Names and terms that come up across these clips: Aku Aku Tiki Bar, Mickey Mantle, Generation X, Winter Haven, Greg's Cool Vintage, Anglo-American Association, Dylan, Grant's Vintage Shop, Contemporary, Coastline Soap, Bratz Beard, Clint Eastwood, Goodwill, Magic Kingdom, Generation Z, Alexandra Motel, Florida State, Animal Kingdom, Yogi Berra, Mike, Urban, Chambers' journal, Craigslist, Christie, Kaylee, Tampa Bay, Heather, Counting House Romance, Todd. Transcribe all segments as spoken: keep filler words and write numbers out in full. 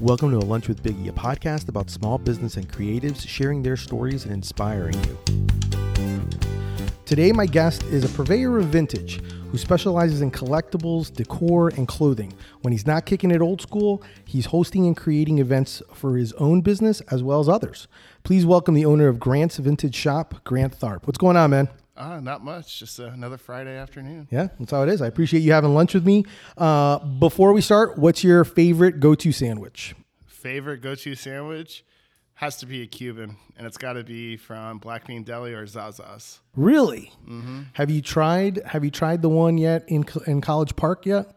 Welcome to A Lunch with Biggie, a podcast about small business and creatives sharing their stories and inspiring you. Today, my guest is a purveyor of vintage who specializes in collectibles, decor, and clothing. When he's not kicking it old school, he's hosting and creating events for his own business as well as others. Please welcome the owner of Grant's Vintage Shop, Grant Tharp. What's going on, man? Uh, not much. Just uh, another Friday afternoon. Yeah, that's how it is. I appreciate you having lunch with me. Uh, before we start, what's your favorite go-to sandwich? Favorite go-to sandwich has to be a Cuban, and it's got to be from Black Bean Deli or Zaza's. Really? Mm-hmm. Have you tried? Have you tried the one yet in in College Park yet?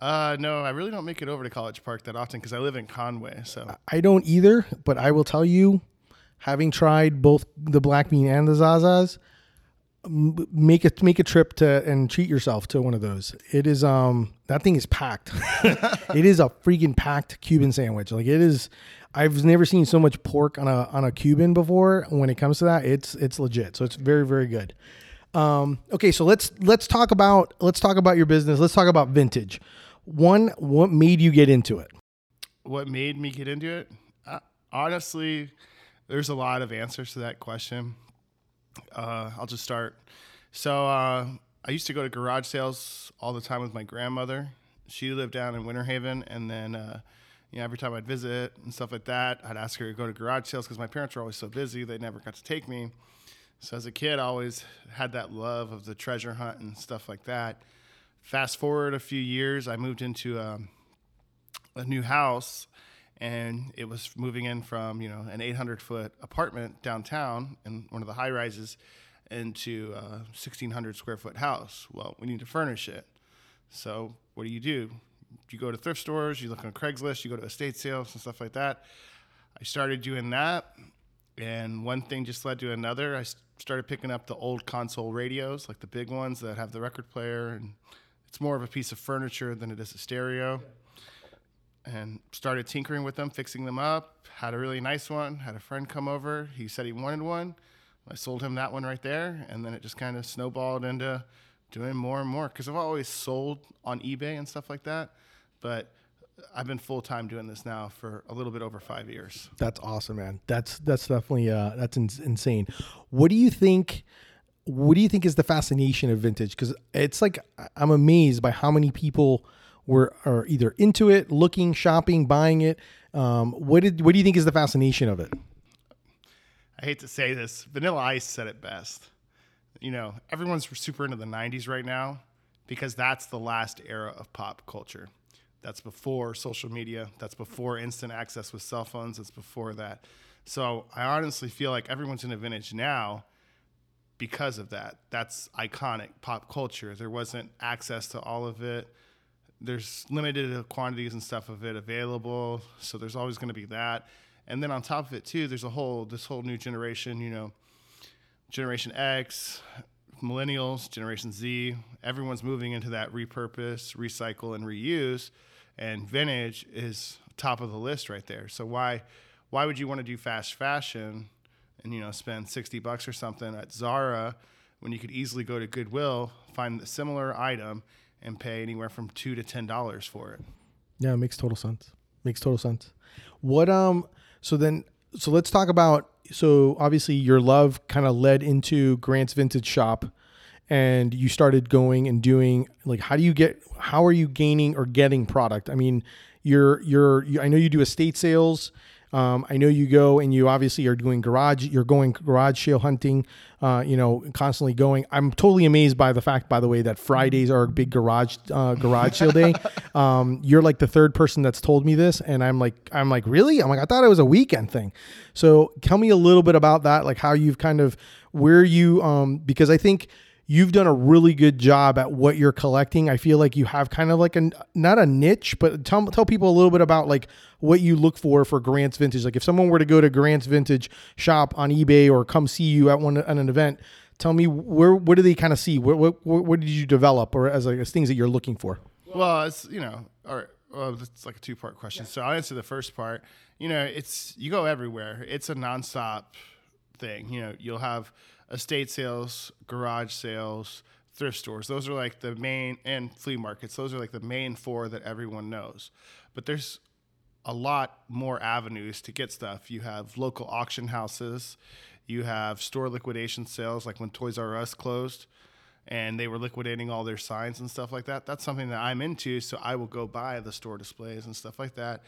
Uh, no, I really don't make it over to College Park that often because I live in Conway. So I don't either. But I will tell you, having tried both the Black Bean and the Zaza's, make a make a trip to and treat yourself to one of those. It is um that thing is packed. It is a freaking packed Cuban sandwich. Like it is, I've never seen so much pork on a on a Cuban before. When it comes to that, it's it's legit. So it's very very good. Um, okay, so let's let's talk about let's talk about your business. Let's talk about vintage. One, what made you get into it? What made me get into it? Uh, honestly, there's a lot of answers to that question. Uh, I'll just start. So uh, I used to go to garage sales all the time with my grandmother. She lived down in Winter Haven, and then uh, you know, every time I'd visit and stuff like that, I'd ask her to go to garage sales because my parents were always so busy they never got to take me. So as a kid, I always had that love of the treasure hunt and stuff like that. Fast forward a few years, I moved into um, a new house. And it was moving in from, you know, an eight hundred foot apartment downtown in one of the high rises into a sixteen hundred square foot house. Well, we need to furnish it. So what do you do? You go to thrift stores, you look on Craigslist, you go to estate sales and stuff like that. I started doing that. And one thing just led to another. I started picking up the old console radios, like the big ones that have the record player. And it's more of a piece of furniture than it is a stereo. And started tinkering with them, fixing them up. Had a really nice one. Had a friend come over. He said he wanted one. I sold him that one right there. And then it just kind of snowballed into doing more and more. Because I've always sold on eBay and stuff like that. But I've been full-time doing this now for a little bit over five years. That's awesome, man. That's that's definitely uh, that's in- insane. What do you think... What do you think is the fascination of vintage? Because it's like I'm amazed by how many people... We're are either into it, looking, shopping, buying it. Um, what did what do you think is the fascination of it? I hate to say this. Vanilla Ice said it best. You know, everyone's super into the nineties right now because that's the last era of pop culture. That's before social media. That's before instant access with cell phones. That's before that. So I honestly feel like everyone's into vintage now because of that. That's iconic pop culture. There wasn't access to all of it. There's limited quantities and stuff of it available, so there's always going to be that. And then on top of it, too, there's a whole this whole new generation, you know, Generation X, Millennials, Generation Z. Everyone's moving into that repurpose, recycle, and reuse, and vintage is top of the list right there. So why why would you want to do fast fashion and, you know, spend sixty bucks or something at Zara when you could easily go to Goodwill, find a similar item, and pay anywhere from two to ten dollars for it? Yeah, it makes total sense. Makes total sense. What um? So then, so let's talk about. So obviously, your love kind of led into Grant's Vintage Shop, and you started going and doing like, how do you get? How are you gaining or getting product? I mean, you're you're. You, I know you do estate sales. Um, I know you go and you obviously are doing garage, you're going garage sale hunting, uh, you know, constantly going. I'm totally amazed by the fact, by the way, that Fridays are a big garage, uh, garage sale day. Um, you're like the third person that's told me this. And I'm like, I'm like, really? I'm like, I thought it was a weekend thing. So tell me a little bit about that. Like how you've kind of, where you, um, because I think you've done a really good job at what you're collecting. I feel like you have kind of like a, not a niche, but tell tell people a little bit about like what you look for for Grant's Vintage. Like if someone were to go to Grant's Vintage Shop on eBay or come see you at one at an event, tell me where what do they kind of see? What what what did you develop or as like as things that you're looking for? Well, it's you know, all right. Well, it's like a two part question. Yeah. So I'll answer the first part. You know, it's you go everywhere. It's a nonstop thing. You know, you'll have estate sales, garage sales, thrift stores. Those are like the main, and flea markets. Those are like the main four that everyone knows. But there's a lot more avenues to get stuff. You have local auction houses. You have store liquidation sales, like when Toys R Us closed and they were liquidating all their signs and stuff like that. That's something that I'm into, so I will go buy the store displays and stuff like that.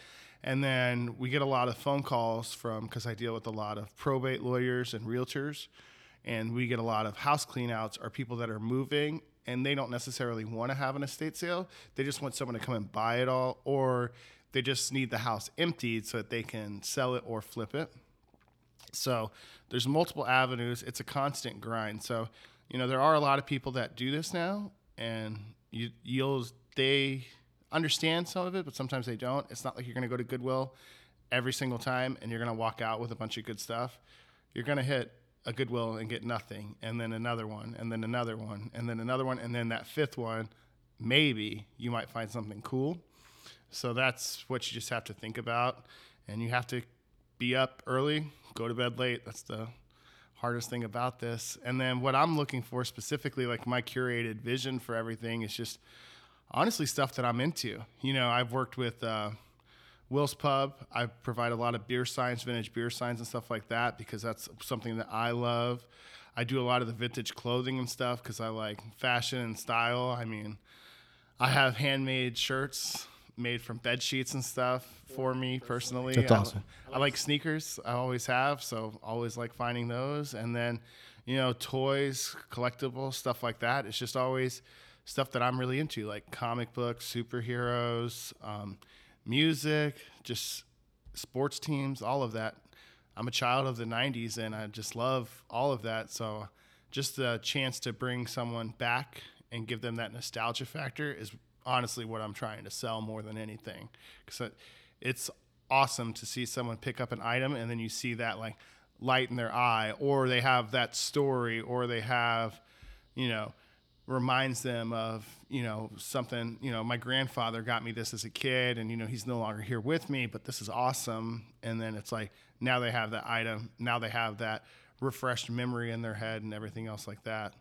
And then we get a lot of phone calls from, because I deal with a lot of probate lawyers and realtors, and we get a lot of house cleanouts or people that are moving, and they don't necessarily want to have an estate sale. They just want someone to come and buy it all, or they just need the house emptied so that they can sell it or flip it. So there's multiple avenues. It's a constant grind. So, you know, there are a lot of people that do this now, and you, you'll they understand some of it, but sometimes they don't. It's not like you're going to go to Goodwill every single time and you're going to walk out with a bunch of good stuff. You're going to hit a Goodwill and get nothing, and then another one, and then another one, and then another one, and then that fifth one, maybe you might find something cool. So that's what you just have to think about, and you have to be up early, go to bed late. That's the hardest thing about this. And then what I'm looking for specifically, like my curated vision for everything, is just honestly stuff that I'm into. You know, I've worked with uh, Will's Pub. I provide a lot of beer signs, vintage beer signs and stuff like that, because that's something that I love. I do a lot of the vintage clothing and stuff because I like fashion and style. I mean, I have handmade shirts made from bed sheets and stuff for me personally. That's awesome. I, I like sneakers. I always have, so always like finding those. And then, you know, toys, collectibles, stuff like that. It's just always stuff that I'm really into, like comic books, superheroes, um, music, just sports teams, all of that. I'm a child of the nineties, and I just love all of that. So just the chance to bring someone back and give them that nostalgia factor is honestly what I'm trying to sell more than anything, because it's awesome to see someone pick up an item and then you see that like light in their eye, or they have that story, or they have, you know, reminds them of, you know, something, you know, my grandfather got me this as a kid, and, you know, he's no longer here with me, but this is awesome. And then it's like, now they have that item, now they have that refreshed memory in their head and everything else like that.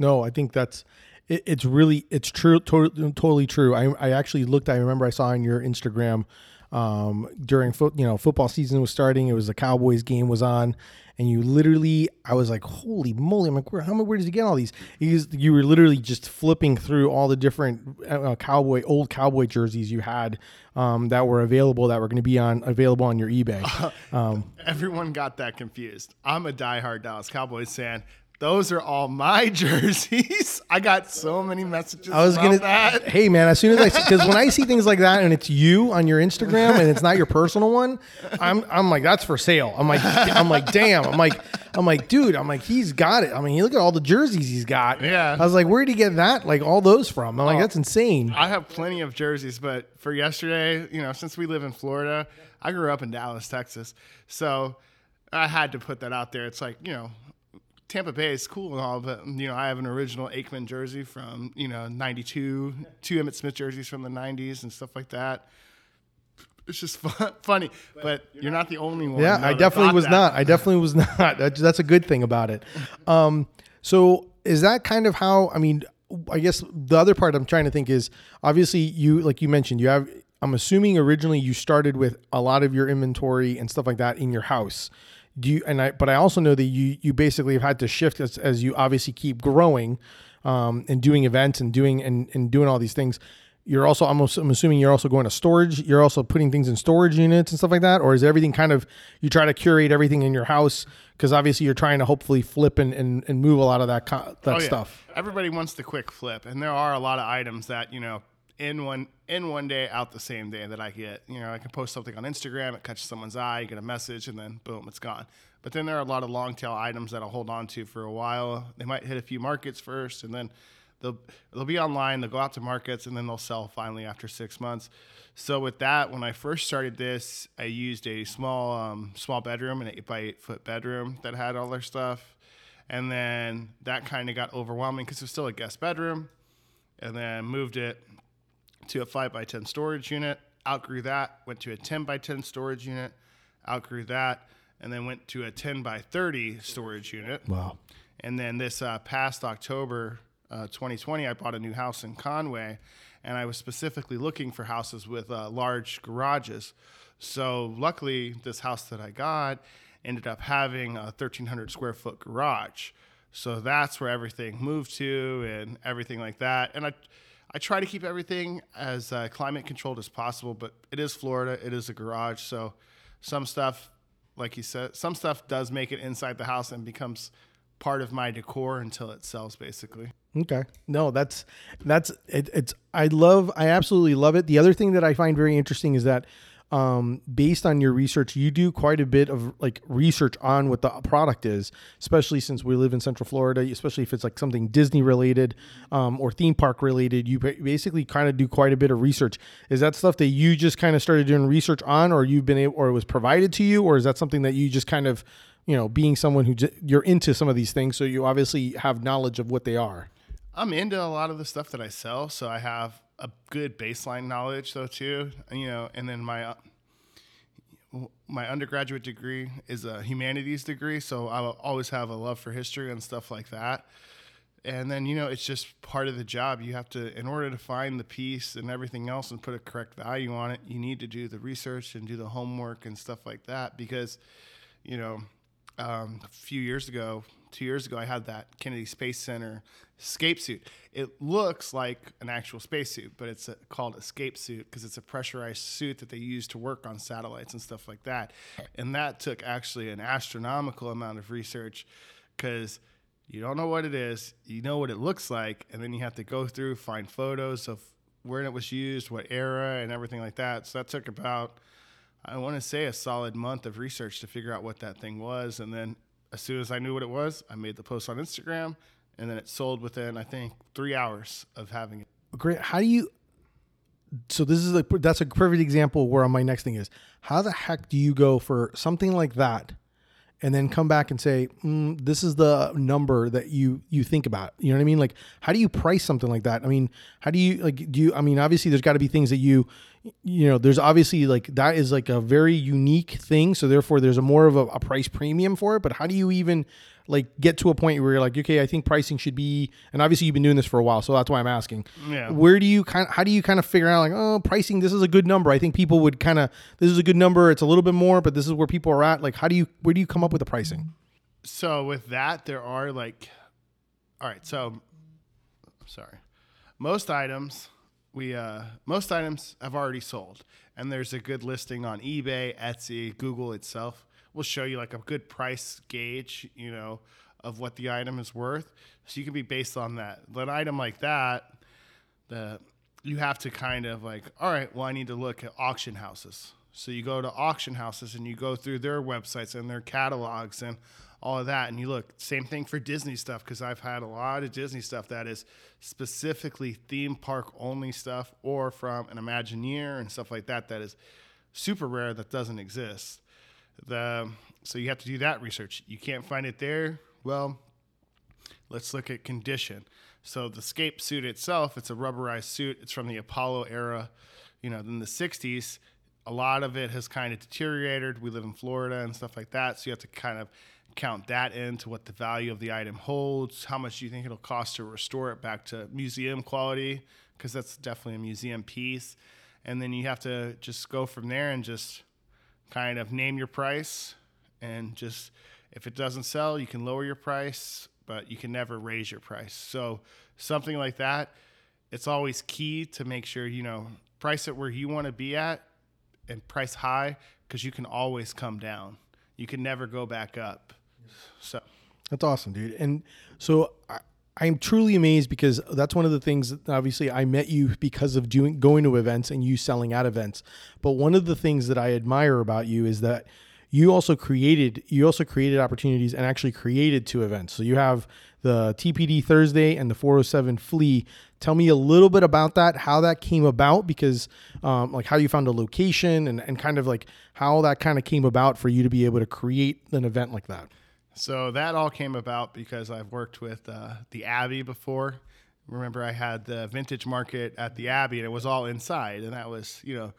No, I think that's, it, it's really, it's true, to, totally true. I, I actually looked, I remember I saw on your Instagram um, during, fo- you know, football season was starting. It was the Cowboys game was on, and you literally, I was like, holy moly. I'm like, where, how many, where did you get all these? Because you were literally just flipping through all the different uh, Cowboy, old Cowboy jerseys you had um, that were available, that were going to be on available on your eBay. Um, Everyone got that confused. I'm a diehard Dallas Cowboys fan. Those are all my jerseys. I got so many messages I was about gonna, that. Hey, man, as soon as I see, because when I see things like that and it's you on your Instagram and it's not your personal one, I'm I'm like, that's for sale. I'm like, I'm like, damn. I'm like, I'm like, dude, I'm like, he's got it. I mean, you look at all the jerseys he's got. Yeah. I was like, where did he get that? Like all those from? I'm like, oh, that's insane. I have plenty of jerseys, but for yesterday, you know, since we live in Florida, I grew up in Dallas, Texas. So I had to put that out there. It's like, you know, Tampa Bay is cool and all, but, you know, I have an original Aikman jersey from, you know, ninety-two, two Emmitt Smith jerseys from the nineties and stuff like that. It's just fun, funny, but, but you're, you're not the only one. Yeah, I definitely was that. not. I definitely was not. That, that's a good thing about it. Um, so is that kind of how, I mean, I guess the other part I'm trying to think is, obviously you, like you mentioned, you have, I'm assuming originally you started with a lot of your inventory and stuff like that in your house. Do you, and I, but I also know that you, you basically have had to shift as, as you obviously keep growing, um, and doing events and doing, and, and doing all these things. You're also, I'm, I'm assuming you're also going to storage. You're also putting things in storage units and stuff like that. Or is everything kind of, you try to curate everything in your house? Cause obviously you're trying to hopefully flip and, and, and move a lot of that, co- that oh, yeah. stuff. Everybody wants the quick flip. And there are a lot of items that, you know, in one, in one day, out the same day that I get, you know, I can post something on Instagram, it catches someone's eye, you get a message, and then boom, it's gone. But then there are a lot of long tail items that I'll hold on to for a while. They might hit a few markets first, and then they'll, they'll be online, they'll go out to markets, and then they'll sell finally after six months. So with that, when I first started this, I used a small, um, small bedroom, an eight by eight foot bedroom that had all their stuff. And then that kind of got overwhelming because it was still a guest bedroom, and then moved it to a five by ten storage unit, outgrew that, went to a ten by ten storage unit, outgrew that, and then went to a ten by thirty storage unit. Wow. And then this uh, past October, uh, twenty twenty, I bought a new house in Conway, and I was specifically looking for houses with uh, large garages. So luckily, this house that I got ended up having a thirteen hundred square foot garage. So that's where everything moved to and everything like that. And I I try to keep everything as uh, climate controlled as possible, but it is Florida. It is a garage. So some stuff, like he said, some stuff does make it inside the house and becomes part of my decor until it sells, basically. Okay. No, that's, that's, it, it's, I love, I absolutely love it. The other thing that I find very interesting is that Um, based on your research, you do quite a bit of like research on what the product is, especially since we live in Central Florida, especially if it's like something Disney related um, or theme park related. You basically kind of do quite a bit of research. Is that stuff that you just kind of started doing research on, or you've been able, or it was provided to you, or is that something that you just kind of, you know, being someone who j- you're into some of these things, so you obviously have knowledge of what they are? I'm into a lot of the stuff that I sell, so I have a good baseline knowledge though too, you know, and then my, uh, my undergraduate degree is a humanities degree. So I will always have a love for history and stuff like that. And then, you know, it's just part of the job. You have to, in order to find the piece and everything else and put a correct value on it, you need to do the research and do the homework and stuff like that. Because, you know, um, a few years ago, two years ago, I had that Kennedy Space Center escape suit. It looks like an actual spacesuit, but it's a, called escape suit because it's a pressurized suit that they use to work on satellites and stuff like that. And that took actually an astronomical amount of research because you don't know what it is, you know what it looks like, and then you have to go through, find photos of where it was used, what era, and everything like that. So that took about, I want to say, a solid month of research to figure out what that thing was. And then as soon as I knew what it was, I made the post on Instagram, and then it sold within, I think, three hours of having it. Great. How do you, so this is a, that's a perfect example where my next thing is, how the heck do you go for something like that and then come back and say, mm, this is the number that you, you think about, you know what I mean? Like, how do you price something like that? I mean, how do you, like, do you, I mean, obviously there's gotta be things that you, you know, there's obviously like, that is like a very unique thing. So therefore there's a more of a, a price premium for it, but how do you even like get to a point where you're like, okay, I think pricing should be, and obviously you've been doing this for a while, so that's why I'm asking. Yeah. Where do you kind of, how do you kind of figure out like, oh, pricing, this is a good number. I think people would kind of, this is a good number. It's a little bit more, but this is where people are at. Like, how do you, where do you come up with the pricing? So with that, there are like, all right. So sorry, most items we, uh, most items have already sold, and there's a good listing on eBay, Etsy, Google itself. We'll show you like a good price gauge, you know, of what the item is worth. So you can be based on that. An item like that, the you have to kind of like, all right, well, I need to look at auction houses. So you go to auction houses and you go through their websites and their catalogs and all of that. And you look, same thing for Disney stuff, because I've had a lot of Disney stuff that is specifically theme park only stuff or from an Imagineer and stuff like that that is super rare that doesn't exist. The so you have to do that research. You can't find it there. Well, let's look at condition. So the escape suit itself, it's a rubberized suit. It's from the Apollo era, you know, in the sixties. A lot of it has kind of deteriorated. We live in Florida and stuff like that. So you have to kind of count that into what the value of the item holds. How much do you think it'll cost to restore it back to museum quality? Because that's definitely a museum piece. And then you have to just go from there and just kind of name your price, and just if it doesn't sell, you can lower your price, but you can never raise your price. So something like that, it's always key to make sure, you know, price it where you want to be at and price high, because you can always come down. You can never go back up. So that's awesome, dude. And so I, I'm truly amazed, because that's one of the things, obviously I met you because of doing, going to events and you selling at events. But one of the things that I admire about you is that you also created, you also created opportunities and actually created two events. So you have the T P D Thursday and the four oh seven Flea. Tell me a little bit about that, how that came about, because um, like how you found a location and, and kind of like how that kind of came about for you to be able to create an event like that. So that all came about because I've worked with uh, the Abbey before. Remember, I had the vintage market at the Abbey, and it was all inside, and that was, you know,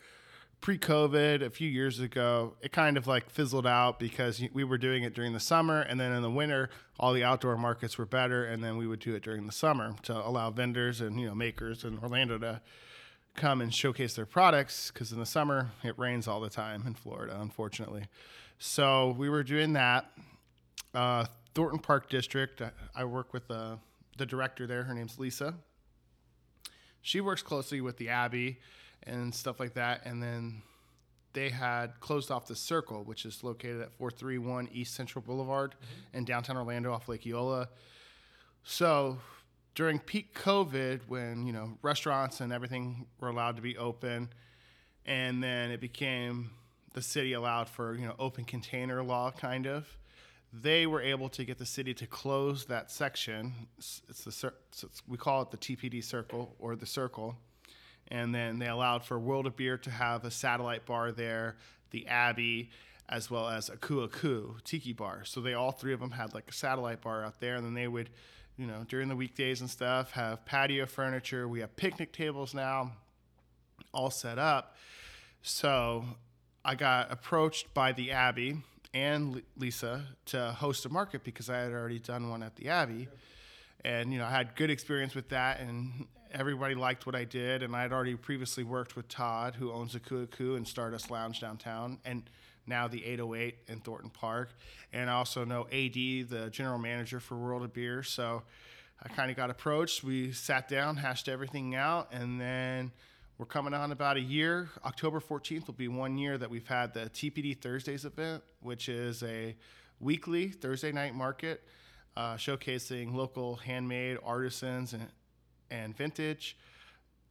pre-COVID, a few years ago, it kind of like fizzled out because we were doing it during the summer, and then in the winter, all the outdoor markets were better, and then we would do it during the summer to allow vendors and, you know, makers in Orlando to come and showcase their products, because in the summer, it rains all the time in Florida, unfortunately. So we were doing that. Uh, Thornton Park District, I, I work with uh, the director there. Her name's Lisa. She works closely with the Abbey and stuff like that. And then they had closed off the Circle, which is located at four thirty-one East Central Boulevard mm-hmm. in downtown Orlando off Lake Eola. So during peak COVID, when, you know, restaurants and everything were allowed to be open, and then it became the city allowed for, you know, open container law kind of, they were able to get the city to close that section. It's, it's the so it's, we call it the T P D Circle or the Circle. And then they allowed for World of Beer to have a satellite bar there, the Abbey, as well as a Aku Aku Tiki Bar. So they all three of them had like a satellite bar out there. And then they would, you know, during the weekdays and stuff, have patio furniture. We have picnic tables now, all set up. So I got approached by the Abbey and Lisa to host a market because I had already done one at the Abbey. And, you know, I had good experience with that, and everybody liked what I did, and I had already previously worked with Todd, who owns Aku Aku and Stardust Lounge downtown, and now the eight oh eight in Thornton Park. And I also know A D, the general manager for World of Beer, so I kind of got approached. We sat down, hashed everything out, and then we're coming on about a year. October fourteenth will be one year that we've had the T P D Thursdays event, which is a weekly Thursday night market uh, showcasing local handmade artisans and, and vintage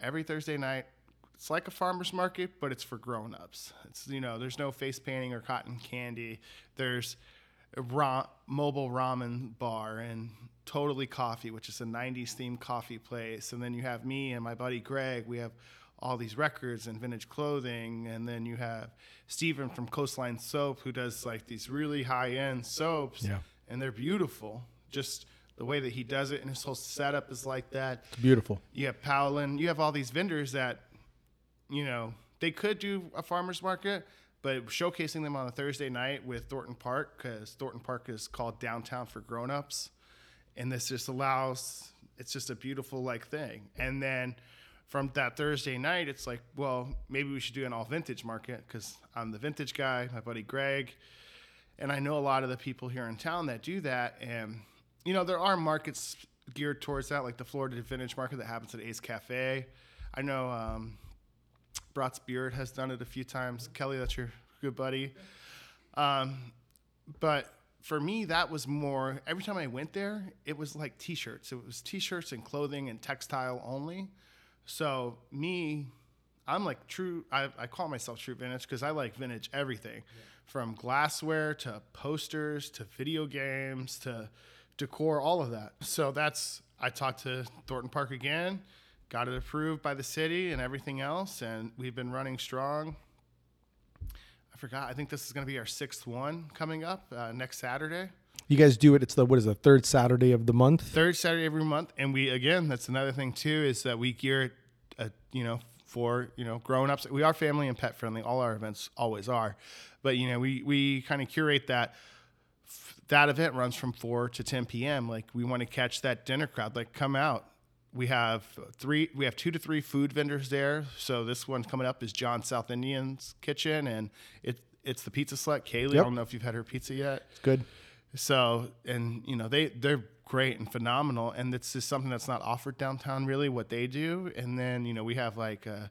every Thursday night. It's like a farmer's market, but it's for grown-ups. It's, you know, there's no face painting or cotton candy. There's a ra- mobile ramen bar and Totally Coffee, which is a nineties themed coffee place. And then you have me and my buddy Greg. We have all these records and vintage clothing. And then you have Steven from Coastline Soap, who does like these really high end soaps. Yeah. And they're beautiful. Just the way that he does it, and his whole setup is like that. It's beautiful. You have Powlin. You have all these vendors that, you know, they could do a farmer's market, but showcasing them on a Thursday night with Thornton Park, because Thornton Park is called Downtown for Grownups. And this just allows, it's just a beautiful like thing. And then from that Thursday night, it's like, well, maybe we should do an all vintage market, because I'm the vintage guy, my buddy Greg, and I know a lot of the people here in town that do that. And, you know, there are markets geared towards that, like the Florida Vintage Market that happens at Ace Cafe. I know um, Bratz Beard has done it a few times. Kelly, that's your good buddy. Um, but for me, that was more, every time I went there, it was like T-shirts. It was T-shirts and clothing and textile only. So me, I'm like true, I, I call myself true vintage because I like vintage everything, yeah. From glassware to posters to video games to decor, all of that. So that's, I talked to Thornton Park again, got it approved by the city and everything else, and we've been running strong. I forgot, I think this is going to be our sixth one coming up uh, next Saturday. You guys do it. It's the, what is the third Saturday of the month? Third Saturday every month. And we, again, that's another thing too, is that we gear it, uh, you know, for, you know, grown-ups. We are family and pet friendly. All our events always are, but, you know, we, we kind of curate that. That event runs from four to ten P M. Like, we want to catch that dinner crowd, like come out. We have three, we have two to three food vendors there. So this one coming up is John South Indian's Kitchen, and it, it's the pizza slut, Kaylee. Yep. I don't know if you've had her pizza yet. It's good. So, and, you know, they, they're great and phenomenal. And it's just something that's not offered downtown, really, what they do. And then, you know, we have like uh,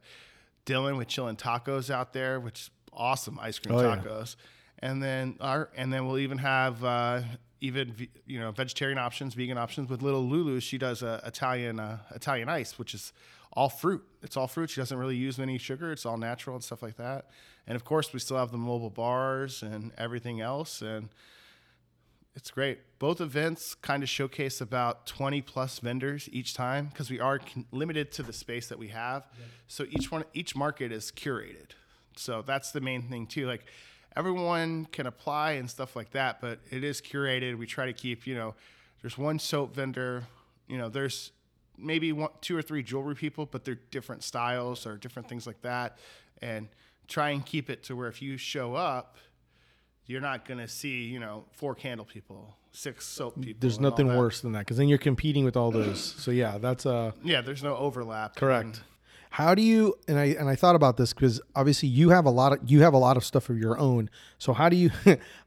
Dylan with Chillin' Tacos out there, which is awesome ice cream oh, tacos. Yeah. And then our, and then we'll even have uh, even, you know, vegetarian options, vegan options with little Lulu. She does uh, Italian uh, Italian ice, which is all fruit. It's all fruit. She doesn't really use any sugar. It's all natural and stuff like that. And of course, we still have the mobile bars and everything else. And it's great. Both events kind of showcase about twenty plus vendors each time, because we are con- limited to the space that we have. Yeah. So each one, each market is curated. So that's the main thing too. Like, everyone can apply and stuff like that, but it is curated. We try to keep, you know, there's one soap vendor, you know, there's maybe one, two or three jewelry people, but they're different styles or different things like that. And try and keep it to where if you show up, you're not going to see, you know, four candle people, six soap people. There's nothing worse than that because then you're competing with all those. So, yeah, that's a... Yeah, there's no overlap. Correct. And, how do you, and I, and I thought about this because obviously you have a lot of, you have a lot of stuff of your own. So how do you,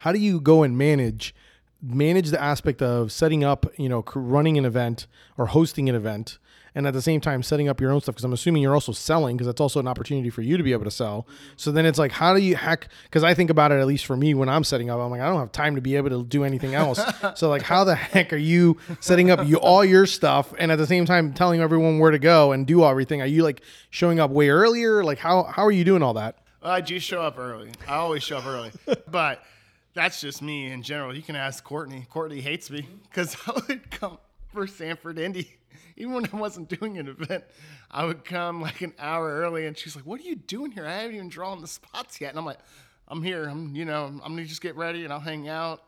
how do you go and manage, manage the aspect of setting up, you know, running an event or hosting an event and at the same time setting up your own stuff? Cause I'm assuming you're also selling because that's also an opportunity for you to be able to sell. So then it's like, how do you hack? Cause I think about it, at least for me, when I'm setting up, I'm like, I don't have time to be able to do anything else. So like, how the heck are you setting up you, all your stuff? And at the same time telling everyone where to go and do everything. Are you like showing up way earlier? Like how, how are you doing all that? Well, I do show up early. I always show up early, but that's just me in general. You can ask Courtney. Courtney hates me because I would come for Sanford Indy. Even when I wasn't doing an event, I would come like an hour early, and she's like, "What are you doing here? I haven't even drawn the spots yet." And I'm like, "I'm here. I'm, you know, I'm gonna just get ready and I'll hang out."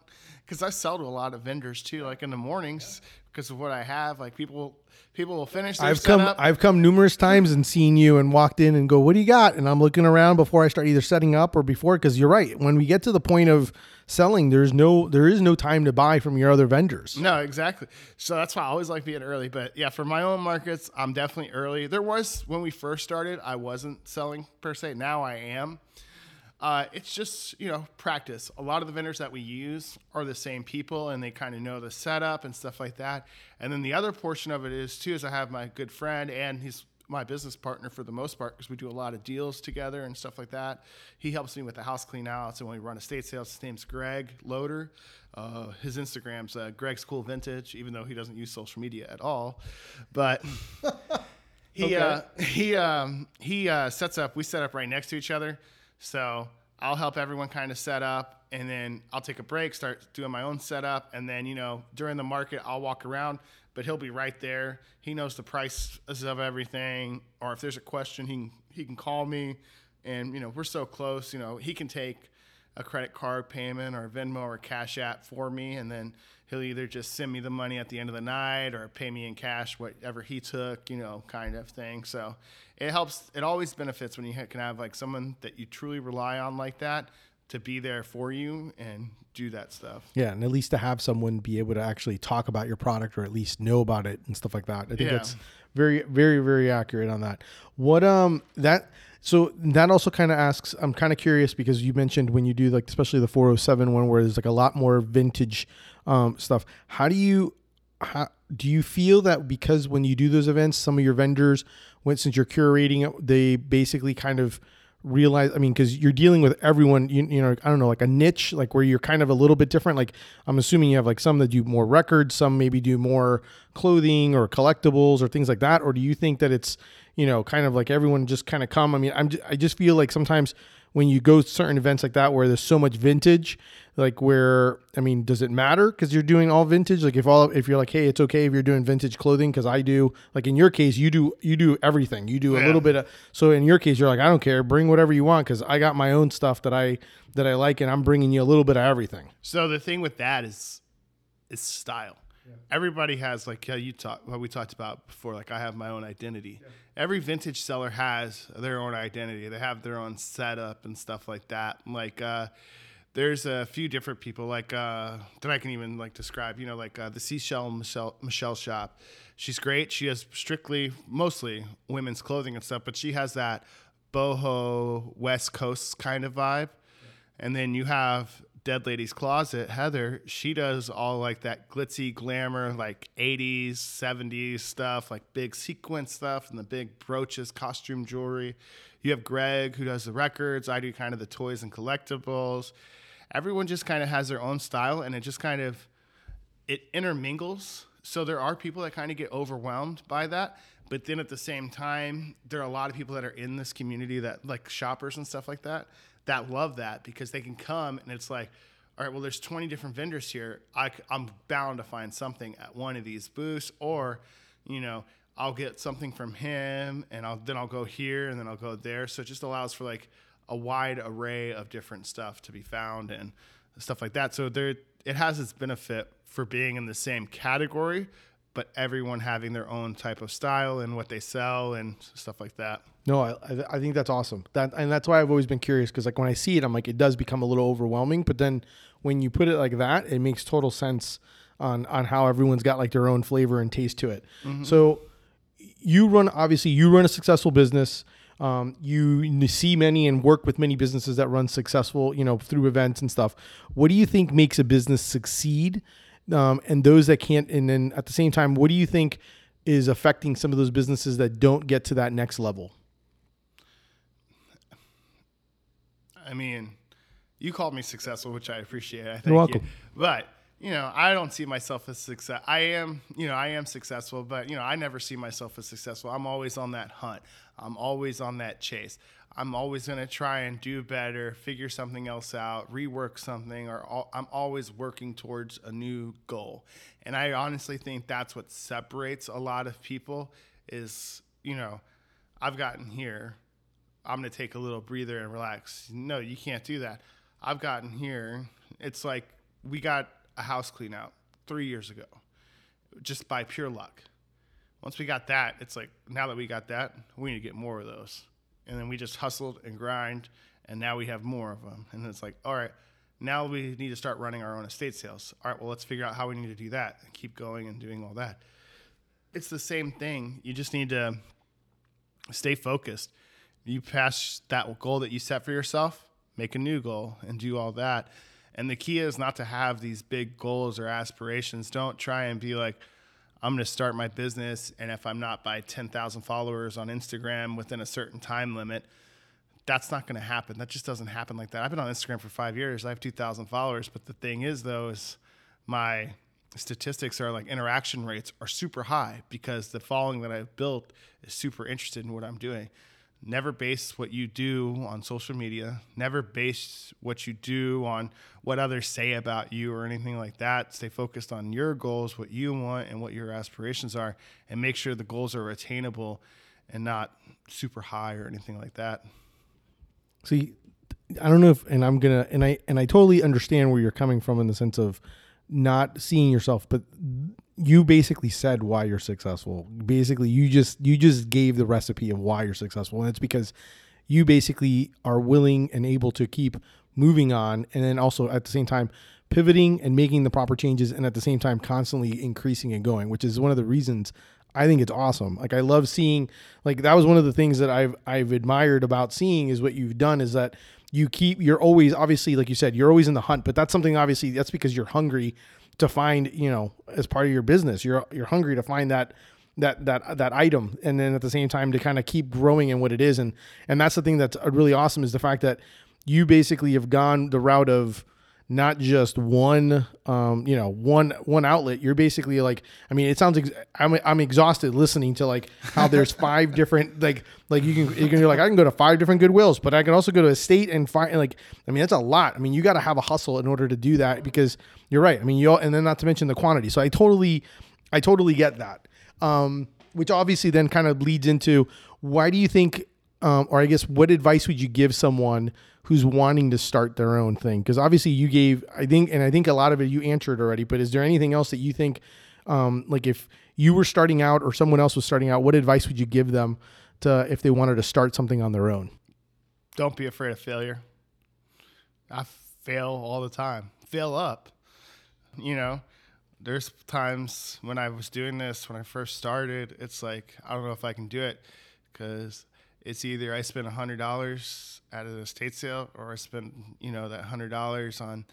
Because I sell to a lot of vendors too, like in the mornings, because of what I have. Like people, people will finish their I've come, setup. I've come numerous times and seen you and walked in and go, "What do you got?" And I'm looking around before I start either setting up or before, because you're right. When we get to the point of selling, there's no, there is no time to buy from your other vendors. No, exactly. So that's why I always like being early. But yeah, for my own markets, I'm definitely early. There was when we first started, I wasn't selling per se. Now I am. Uh, it's just, you know, practice. A lot of the vendors that we use are the same people and they kind of know the setup and stuff like that. And then the other portion of it is too, is I have my good friend and he's my business partner for the most part because we do a lot of deals together and stuff like that. He helps me with the house clean out. So when we run estate sales, his name's Greg Loader. Uh, his Instagram's uh, Greg's Cool Vintage, even though he doesn't use social media at all, but he, okay. uh, he, um, he, uh, sets up, we set up right next to each other. So I'll help everyone kind of set up and then I'll take a break, start doing my own setup. And then, you know, during the market, I'll walk around, but he'll be right there. He knows the prices of everything. Or if there's a question, he can, he can call me and, you know, we're so close, you know, he can take a credit card payment or Venmo or Cash App for me. And then he'll either just send me the money at the end of the night or pay me in cash, whatever he took, you know, kind of thing. So it helps. It always benefits when you can have like someone that you truly rely on like that to be there for you and do that stuff. Yeah. And at least to have someone be able to actually talk about your product or at least know about it and stuff like that. I think yeah. that's very, very, very accurate on that. What, um, that, So that also kind of asks, I'm kind of curious because you mentioned when you do like, especially the four oh seven one where there's like a lot more vintage um, stuff. How do you, how, do you feel that because when you do those events, some of your vendors, when, since you're curating it, they basically kind of realize, I mean, cause you're dealing with everyone, you, you know, I don't know, like a niche, like where you're kind of a little bit different. Like I'm assuming you have like some that do more records, some maybe do more clothing or collectibles or things like that. Or do you think that it's, you know, kind of like everyone just kind of come. I mean, I'm just, I just feel like sometimes when you go to certain events like that, where there's so much vintage, like where, I mean, does it matter? Cause you're doing all vintage. Like if all, if you're like, hey, it's okay if you're doing vintage clothing. Cause I do like in your case, you do, you do everything you do yeah. a little bit of, so in your case, you're like, I don't care, bring whatever you want. Cause I got my own stuff that I, that I like, and I'm bringing you a little bit of everything. So the thing with that is, is style. Yeah. Everybody has like how you talk, what we talked about before. Like I have my own identity. Yeah. Every vintage seller has their own identity. They have their own setup and stuff like that. Like uh, there's a few different people like uh, that I can even like describe. You know, like uh, the Seashell Michelle Michelle shop. She's great. She has strictly mostly women's clothing and stuff, but she has that boho West Coast kind of vibe. Yeah. And then you have Dead Lady's Closet, Heather, she does all like that glitzy glamour, like eighties, seventies stuff, like big sequin stuff and the big brooches, costume jewelry. You have Greg who does the records. I do kind of the toys and collectibles. Everyone just kind of has their own style and it just kind of, it intermingles. So there are people that kind of get overwhelmed by that. But then at the same time, there are a lot of people that are in this community that like shoppers and stuff like that. that love that because they can come and it's like, all right, well, there's twenty different vendors here. I, I'm bound to find something at one of these booths or, you know, I'll get something from him and I'll then I'll go here and then I'll go there. So it just allows for like a wide array of different stuff to be found and stuff like that. So there, it has its benefit for being in the same category, but everyone having their own type of style and what they sell and stuff like that. No, I I think that's awesome. That and that's why I've always been curious, because like when I see it, I'm like, it does become a little overwhelming. But then when you put it like that, it makes total sense on on how everyone's got like their own flavor and taste to it. Mm-hmm. So you run obviously you run a successful business. Um, you see many and work with many businesses that run successful, you know, through events and stuff. What do you think makes a business succeed? Um, and those that can't, and then at the same time, what do you think is affecting some of those businesses that don't get to that next level? I mean, you called me successful, which I appreciate. I thank You're welcome. You. But, you know, I don't see myself as success. I am, you know, I am successful, but, you know, I never see myself as successful. I'm always on that hunt. I'm always on that chase. I'm always going to try and do better, figure something else out, rework something, or all, I'm always working towards a new goal. And I honestly think that's what separates a lot of people is, you know, I've gotten here. I'm going to take a little breather and relax. No, you can't do that. I've gotten here. It's like we got a house clean out three years ago just by pure luck. Once we got that, it's like now that we got that, we need to get more of those. And then we just hustled and grind, and now we have more of them. And it's like, all right, now we need to start running our own estate sales. All right, well, let's figure out how we need to do that and keep going and doing all that. It's the same thing. You just need to stay focused. You pass that goal that you set for yourself, make a new goal and do all that. And the key is not to have these big goals or aspirations. Don't try and be like, I'm going to start my business, and if I'm not by ten thousand followers on Instagram within a certain time limit, that's not going to happen. That just doesn't happen like that. I've been on Instagram for five years. I have two thousand followers, but the thing is, though, is my statistics are like interaction rates are super high because the following that I've built is super interested in what I'm doing. Never base what you do on social media. Never base what you do on what others say about you or anything like that. Stay focused on your goals, what you want, and what your aspirations are, and make sure the goals are attainable and not super high or anything like that. See, I don't know if, and I'm gonna, and I, and I totally understand where you're coming from in the sense of not seeing yourself, but you basically said why you're successful. Basically, you just you just gave the recipe of why you're successful, and it's because you basically are willing and able to keep moving on, and then also at the same time pivoting and making the proper changes, and at the same time constantly increasing and going, which is one of the reasons I think it's awesome. Like I love seeing, like that was one of the things that I've I've admired about seeing is what you've done is that you keep, you're always, obviously, like you said, you're always in the hunt, but that's something, obviously, that's because you're hungry to find, you know, as part of your business, you're, you're hungry to find that, that, that, that item. And then at the same time to kind of keep growing in what it is. And, and that's the thing that's really awesome is the fact that you basically have gone the route of not just one, um, you know, one, one outlet. You're basically like, I mean, it sounds, ex- I'm, I'm exhausted listening to like how there's five different, like, like you can, you can, you're like, I can go to five different Goodwills, but I can also go to a state and find like, I mean, that's a lot. I mean, you got to have a hustle in order to do that because you're right. I mean, you all, and then not to mention the quantity. So I totally, I totally get that. Um, which obviously then kind of leads into why do you think, um, or I guess what advice would you give someone who's wanting to start their own thing? Because obviously you gave, I think, and I think a lot of it you answered already, but is there anything else that you think, um, like if you were starting out or someone else was starting out, what advice would you give them to if they wanted to start something on their own? Don't be afraid of failure. I fail all the time. Fail up. You know, there's times when I was doing this, when I first started, it's like, I don't know if I can do it because it's either I spend one hundred dollars at an estate sale or I spend, you know, that one hundred dollars on,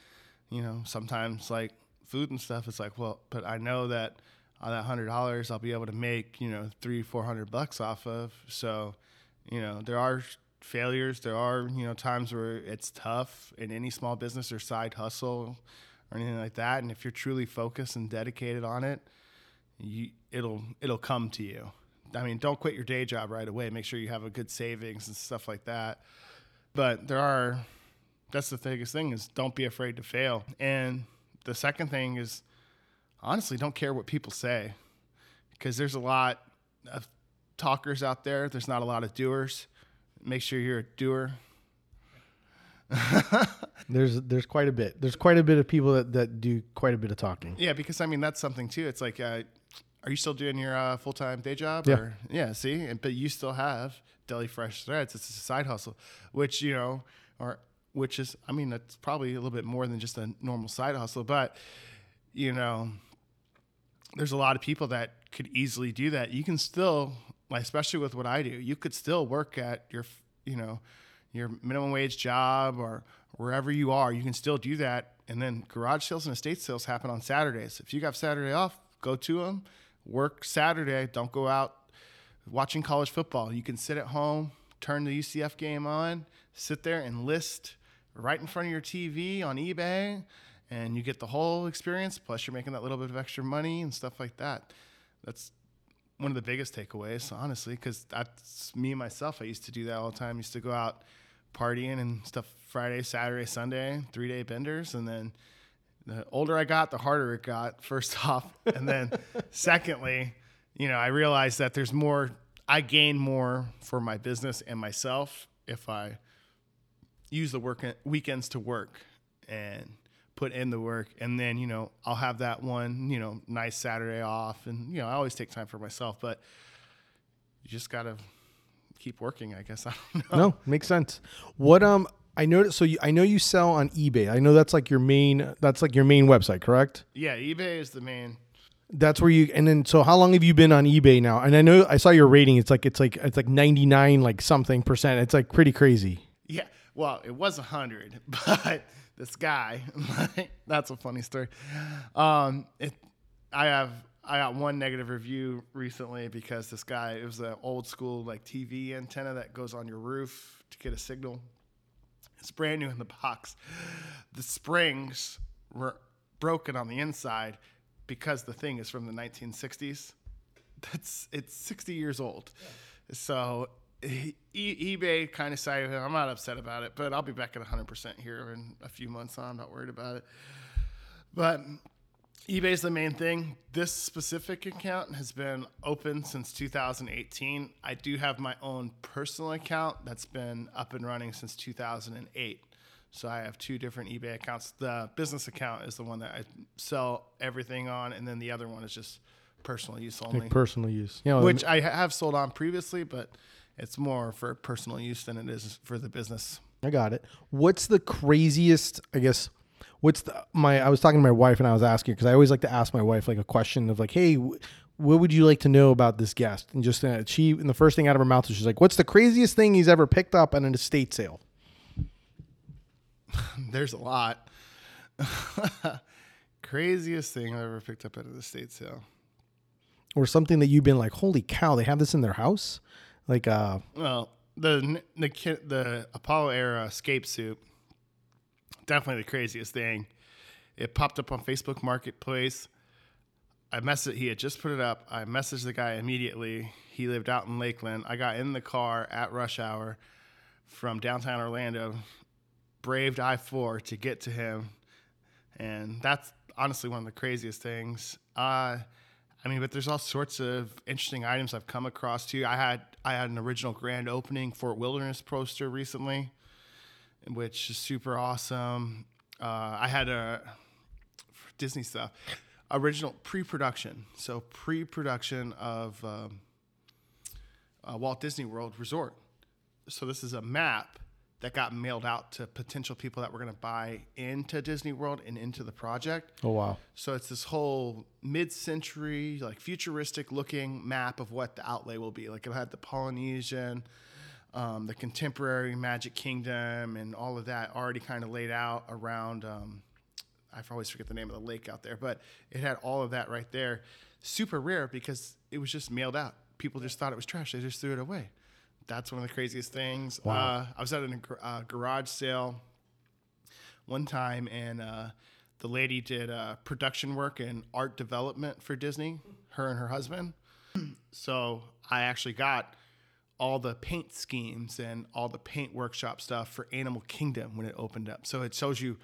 you know, sometimes like food and stuff. It's like, well, but I know that on that one hundred dollars I'll be able to make, you know, three, four hundred bucks off of. So, you know, there are failures. There are, you know, times where it's tough in any small business or side hustle or anything like that. And if you're truly focused and dedicated on it, you, it'll it'll come to you. I mean, don't quit your day job right away. Make sure you have a good savings and stuff like that. But there are, that's the biggest thing is don't be afraid to fail. And the second thing is, honestly, don't care what people say because there's a lot of talkers out there. There's not a lot of doers. Make sure you're a doer. there's there's quite a bit. There's quite a bit of people that, that do quite a bit of talking. Yeah, because, I mean, that's something, too. It's like uh, Are you still doing your uh, full-time day job? Yeah. Or, yeah, see? And, but you still have Deli Fresh Threads. It's a side hustle, which, you know, or which is, I mean, that's probably a little bit more than just a normal side hustle. But, you know, there's a lot of people that could easily do that. You can still, like, especially with what I do, you could still work at your, you know, your minimum wage job or wherever you are. You can still do that. And then garage sales and estate sales happen on Saturdays. If you got Saturday off, go to them. Work Saturday. Don't go out watching college football. You can sit at home, turn the U C F game on, sit there and list right in front of your T V on eBay, and you get the whole experience. Plus, you're making that little bit of extra money and stuff like that. That's one of the biggest takeaways, honestly, because that's me myself. I used to do that all the time. I used to go out partying and stuff Friday, Saturday, Sunday, three-day benders, and then the older I got, the harder it got, first off. And then secondly, you know, I realized that there's more, I gain more for my business and myself if I use the work weekends to work and put in the work. And then, you know, I'll have that one, you know, nice Saturday off. And, you know, I always take time for myself, but you just got to keep working, I guess. I don't know. No, makes sense. What, um, I noticed. So you, I know you sell on eBay. I know that's like your main. That's like your main website, correct? Yeah, eBay is the main. That's where you. And then, so how long have you been on eBay now? And I know I saw your rating. It's like it's like it's like ninety nine like something percent. It's like pretty crazy. Yeah. Well, it was a hundred, but this guy. That's a funny story. Um, it. I have. I got one negative review recently because this guy. It was an old school like T V antenna that goes on your roof to get a signal. It's brand new in the box. The springs were broken on the inside because the thing is from the nineteen sixties. That's it's sixty years old. Yeah. So e- eBay kind of said, I'm not upset about it, but I'll be back at one hundred percent here in a few months. So I'm not worried about it. But eBay is the main thing. This specific account has been open since two thousand eighteen. I do have my own personal account that's been up and running since two thousand eight. So I have two different eBay accounts. The business account is the one that I sell everything on, and then the other one is just personal use only. Like personal use. You know, which I have sold on previously, but it's more for personal use than it is for the business. I got it. What's the craziest, I guess... What's the, my, I was talking to my wife and I was asking, because I always like to ask my wife like a question of like, hey, w- what would you like to know about this guest? And just uh, she, and the first thing out of her mouth is she's like, what's the craziest thing he's ever picked up at an estate sale? There's a lot. Craziest thing I've ever picked up at an estate sale. Or something that you've been like, holy cow, they have this in their house? Like, uh, well, the, the, the, the Apollo era escape soup. Definitely the craziest thing. It popped up on Facebook Marketplace. I messaged, he had just put it up. I messaged the guy immediately. He lived out in Lakeland. I got in the car at rush hour from downtown Orlando, braved I four to get to him. And that's honestly one of the craziest things. Uh, I mean, but there's all sorts of interesting items I've come across too. I had, I had an original grand opening Fort Wilderness poster recently, which is super awesome. Uh, I had a Disney stuff, original pre-production. So pre-production of um, a Walt Disney World Resort. So this is a map that got mailed out to potential people that were going to buy into Disney World and into the project. Oh, wow. So it's this whole mid-century, like futuristic looking map of what the outlay will be. Like it had the Polynesian, Um, the contemporary Magic Kingdom and all of that already kind of laid out around, um, I always forget the name of the lake out there, but it had all of that right there. Super rare because it was just mailed out. People just thought it was trash. They just threw it away. That's one of the craziest things. Wow. Uh, I was at a uh, garage sale one time, and uh, the lady did uh, production work and art development for Disney, her and her husband. So I actually got all the paint schemes and all the paint workshop stuff for Animal Kingdom when it opened up. So it shows you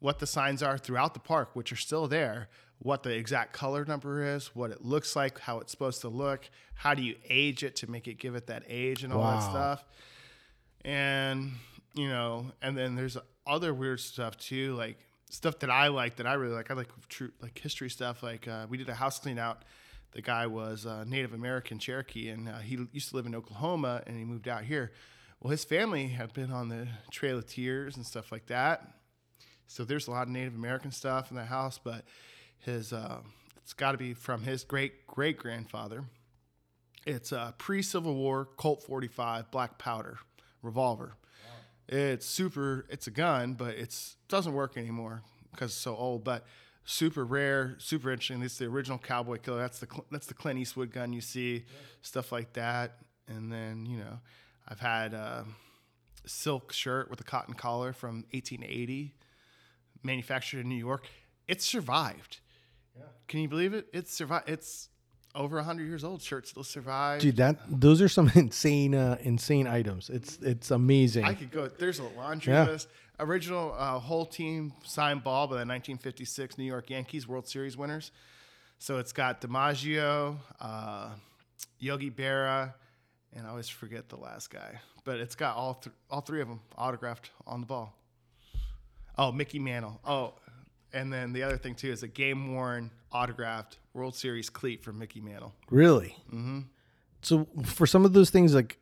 what the signs are throughout the park, which are still there, what the exact color number is, what it looks like, how it's supposed to look, how do you age it to make it give it that age and all wow. that stuff. And, you know, and then there's other weird stuff too, like stuff that I like that I really like. I like true like history stuff. Like uh, we did a house clean out The guy was uh, Native American Cherokee, and uh, he used to live in Oklahoma, and he moved out here. Well, his family had been on the Trail of Tears and stuff like that. So there's a lot of Native American stuff in that house, but his uh, it's got to be from his great-great-grandfather. It's a pre-Civil War Colt forty-five black powder revolver. Wow. It's super, it's a gun, but it doesn't work anymore because it's so old, but super rare, super interesting. It's the original Cowboy Killer. That's the that's the Clint Eastwood gun you see, yeah. Stuff like that. And then, you know, I've had a silk shirt with a cotton collar from eighteen eighty, manufactured in New York. It's survived. Yeah. Can you believe it? It's survived. It's over one hundred years old. Shirt still survives. Dude, that those are some insane, uh, insane items. It's it's amazing. I could go. There's a laundry yeah. list. Original uh, whole team signed ball by the nineteen fifty-six New York Yankees World Series winners. So it's got DiMaggio, uh, Yogi Berra, and I always forget the last guy. But it's got all th- all three of them autographed on the ball. Oh, Mickey Mantle. Oh. And then the other thing, too, is a game-worn, autographed World Series cleat from Mickey Mantle. Really? Mm-hmm. So for some of those things, like,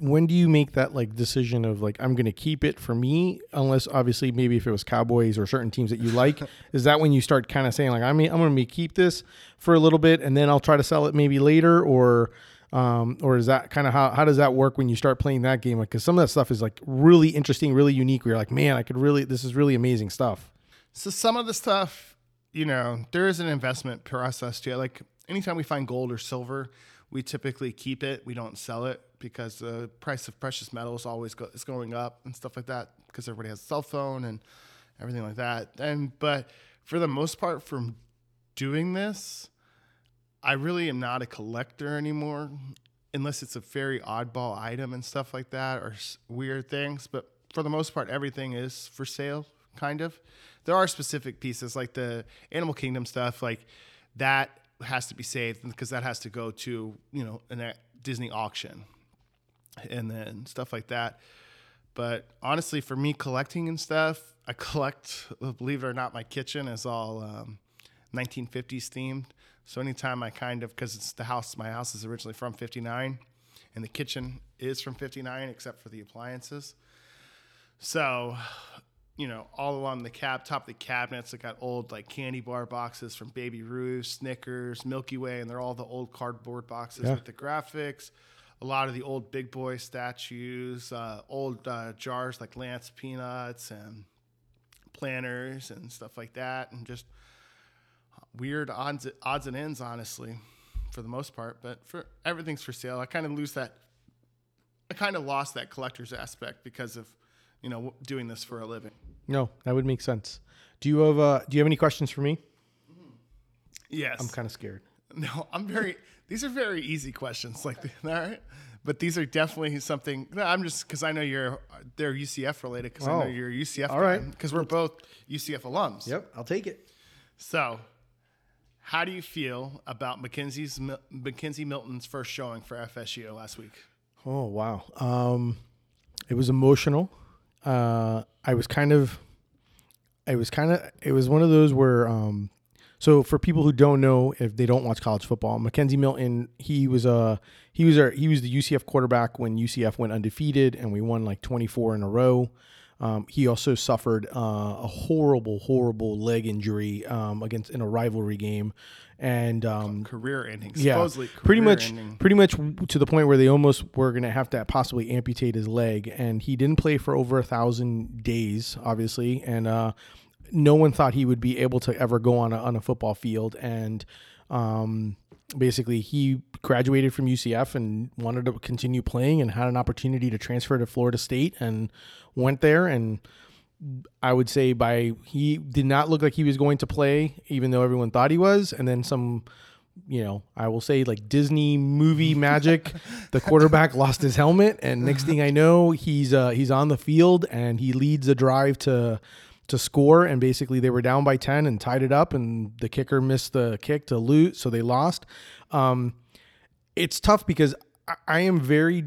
when do you make that, like, decision of, like, I'm going to keep it for me? Unless, obviously, maybe if it was Cowboys or certain teams that you like. Is that when you start kind of saying, like, I mean, I'm going to keep this for a little bit, and then I'll try to sell it maybe later? Or um, or is that kind of how, how does that work when you start playing that game? Because like, some of that stuff is, like, really interesting, really unique. Where you're like, man, I could really – this is really amazing stuff. So some of the stuff, you know, there is an investment process too. Like anytime we find gold or silver, we typically keep it. We don't sell it because the price of precious metals always go, is going up and stuff like that because everybody has a cell phone and everything like that. And but for the most part, from doing this, I really am not a collector anymore, unless it's a very oddball item and stuff like that or weird things. But for the most part, everything is for sale. Kind of. There are specific pieces like the Animal Kingdom stuff, like that has to be saved because that has to go to, you know, a Disney auction and then stuff like that. But honestly, for me collecting and stuff, I collect, believe it or not, my kitchen is all um, nineteen fifties themed. So anytime I kind of, because it's the house, my house is originally from fifty-nine and the kitchen is from fifty-nine except for the appliances. So you know, all along the cab, top of the cabinets, I got old like candy bar boxes from Baby Ruth, Snickers, Milky Way, and they're all the old cardboard boxes yeah. with the graphics. A lot of the old big boy statues, uh, old uh, jars like Lance Peanuts and planners and stuff like that, and just weird odds, odds and ends, honestly, for the most part. But for everything's for sale. I kind of lose that. I kind of lost that collector's aspect because of, you know, doing this for a living. No, that would make sense. Do you have uh, do you have any questions for me? Yes. I'm kind of scared. No, I'm very these are very easy questions like okay. All right. But these are definitely something no, I'm just cuz I know you're they're U C F related cuz oh. I know you're a U C F all guy, right. Cuz we're both U C F alums. Yep, I'll take it. So, how do you feel about McKenzie's McKenzie Milton's first showing for F S U last week? Oh, wow. Um it was emotional. Uh, I was kind of, I was kind of, it was one of those where, um, so for people who don't know, if they don't watch college football, McKenzie Milton, he was a, he was our, he was the U C F quarterback when U C F went undefeated and we won like twenty-four in a row. Um, he also suffered uh, a horrible, horrible leg injury um, against in a rivalry game, and um, career ending. Yeah, supposedly career pretty much, ending. pretty much to the point where they almost were going to have to possibly amputate his leg, and he didn't play for over a thousand days, obviously, and uh, no one thought he would be able to ever go on a, on a football field, and um, basically he graduated from U C F and wanted to continue playing and had an opportunity to transfer to Florida State and went there. And I would say by he did not look like he was going to play, even though everyone thought he was. And then some, you know, I will say like Disney movie magic, the quarterback lost his helmet. And next thing I know, he's uh, he's on the field and he leads a drive to to score. And basically they were down by ten and tied it up. And the kicker missed the kick to lose. So they lost. Um, it's tough because I, I am very...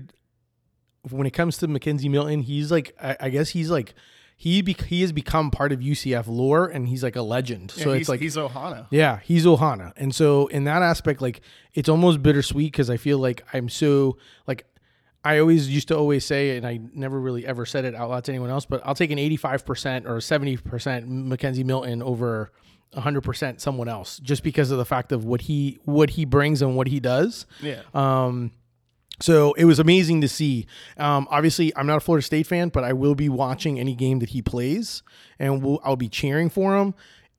when it comes to McKenzie Milton, he's like, I, I guess he's like, he be- he has become part of U C F lore, and he's like a legend. Yeah, so it's like he's Ohana. Yeah, he's Ohana. And so in that aspect, like, it's almost bittersweet because I feel like I'm so like I always used to always say, and I never really ever said it out loud to anyone else, but I'll take an eighty-five percent or seventy percent McKenzie Milton over one hundred percent someone else, just because of the fact of what he what he brings and what he does. Yeah. Um. So it was amazing to see. Um, obviously, I'm not a Florida State fan, but I will be watching any game that he plays, and we'll, I'll be cheering for him.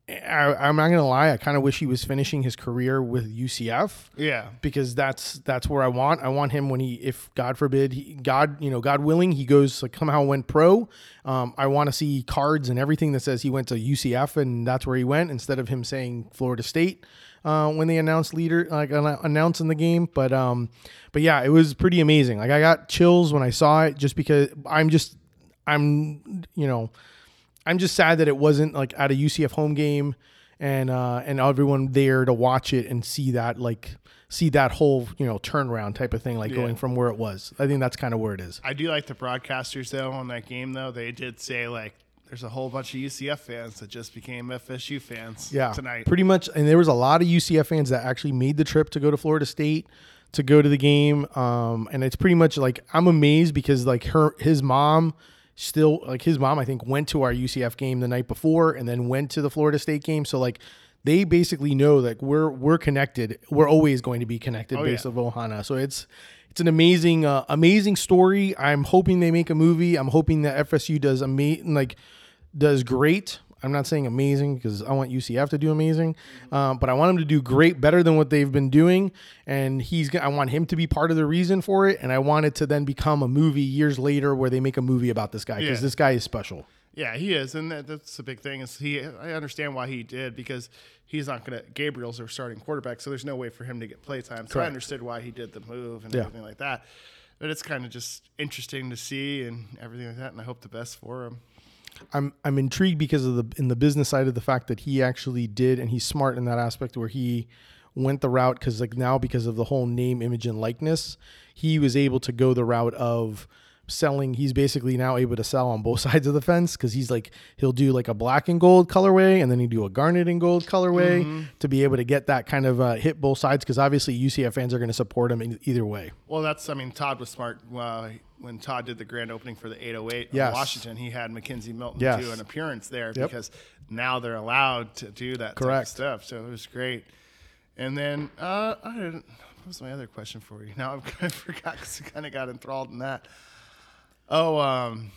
I, I'm not going to lie. I kind of wish he was finishing his career with U C F. Yeah, because that's that's where I want. I want him when he, if God forbid, he, God, you know, God willing, he goes like somehow went pro. Um, I want to see cards and everything that says he went to U C F and that's where he went, instead of him saying Florida State uh, when they announced leader like announcing the game. But um, but yeah, it was pretty amazing. Like I got chills when I saw it, just because I'm just I'm you know. I'm just sad that it wasn't like at a U C F home game, and uh, and everyone there to watch it and see that like see that whole you know turnaround type of thing, like yeah. going from where it was. I think that's kind of where it is. I do like the broadcasters though on that game though. They did say like there's a whole bunch of U C F fans that just became F S U fans. Yeah, tonight pretty much, and there was a lot of U C F fans that actually made the trip to go to Florida State to go to the game. Um, and it's pretty much like I'm amazed because like her his mom. Still, like his mom, I think, went to our U C F game the night before, and then went to the Florida State game. So like, they basically know that we're we're connected. We're always going to be connected oh, based yeah. on Ohana. So it's it's an amazing uh, amazing story. I'm hoping they make a movie. I'm hoping that F S U does ama- like does great. I'm not saying amazing because I want U C F to do amazing, um, but I want them to do great, better than what they've been doing. And he's, I want him to be part of the reason for it. And I want it to then become a movie years later where they make a movie about this guy because yeah. this guy is special. Yeah, he is, and that, that's the big thing. Is he? I understand why he did because he's not going to. Gabriel's our starting quarterback, so there's no way for him to get play time. So correct. I understood why he did the move and yeah. everything like that. But it's kind of just interesting to see and everything like that. And I hope the best for him. I'm I'm intrigued because of the in the business side of the fact that he actually did, and he's smart in that aspect where he went the route because like now because of the whole name, image, and likeness, he was able to go the route of selling. He's basically now able to sell on both sides of the fence because he's like he'll do like a black and gold colorway and then he'll do a garnet and gold colorway mm-hmm. to be able to get that kind of uh, hit both sides because obviously U C F fans are going to support him in either way. Well, that's I mean Todd was smart. Wow. When Todd did the grand opening for the eight oh eight yes. in Washington, he had McKenzie Milton yes. do an appearance there yep. because now they're allowed to do that correct. Type of stuff. So it was great. And then uh, I didn't, what was my other question for you? Now I've kind of forgot because I kind of got enthralled in that. Oh, um,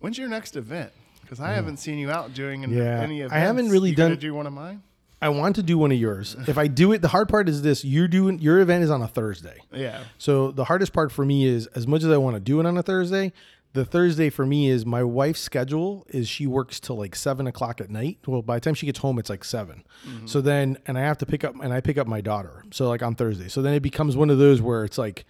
when's your next event? Because I mm. haven't seen you out doing an, yeah. any events. I haven't really you done. Did you do one of mine? I want to do one of yours. If I do it, the hard part is this. You're doing your event is on a Thursday. Yeah. So the hardest part for me is as much as I want to do it on a Thursday, the Thursday for me is my wife's schedule is she works till like seven o'clock at night. Well, by the time she gets home, it's like seven. Mm-hmm. So then, and I have to pick up and I pick up my daughter. So like on Thursday. So then it becomes one of those where it's like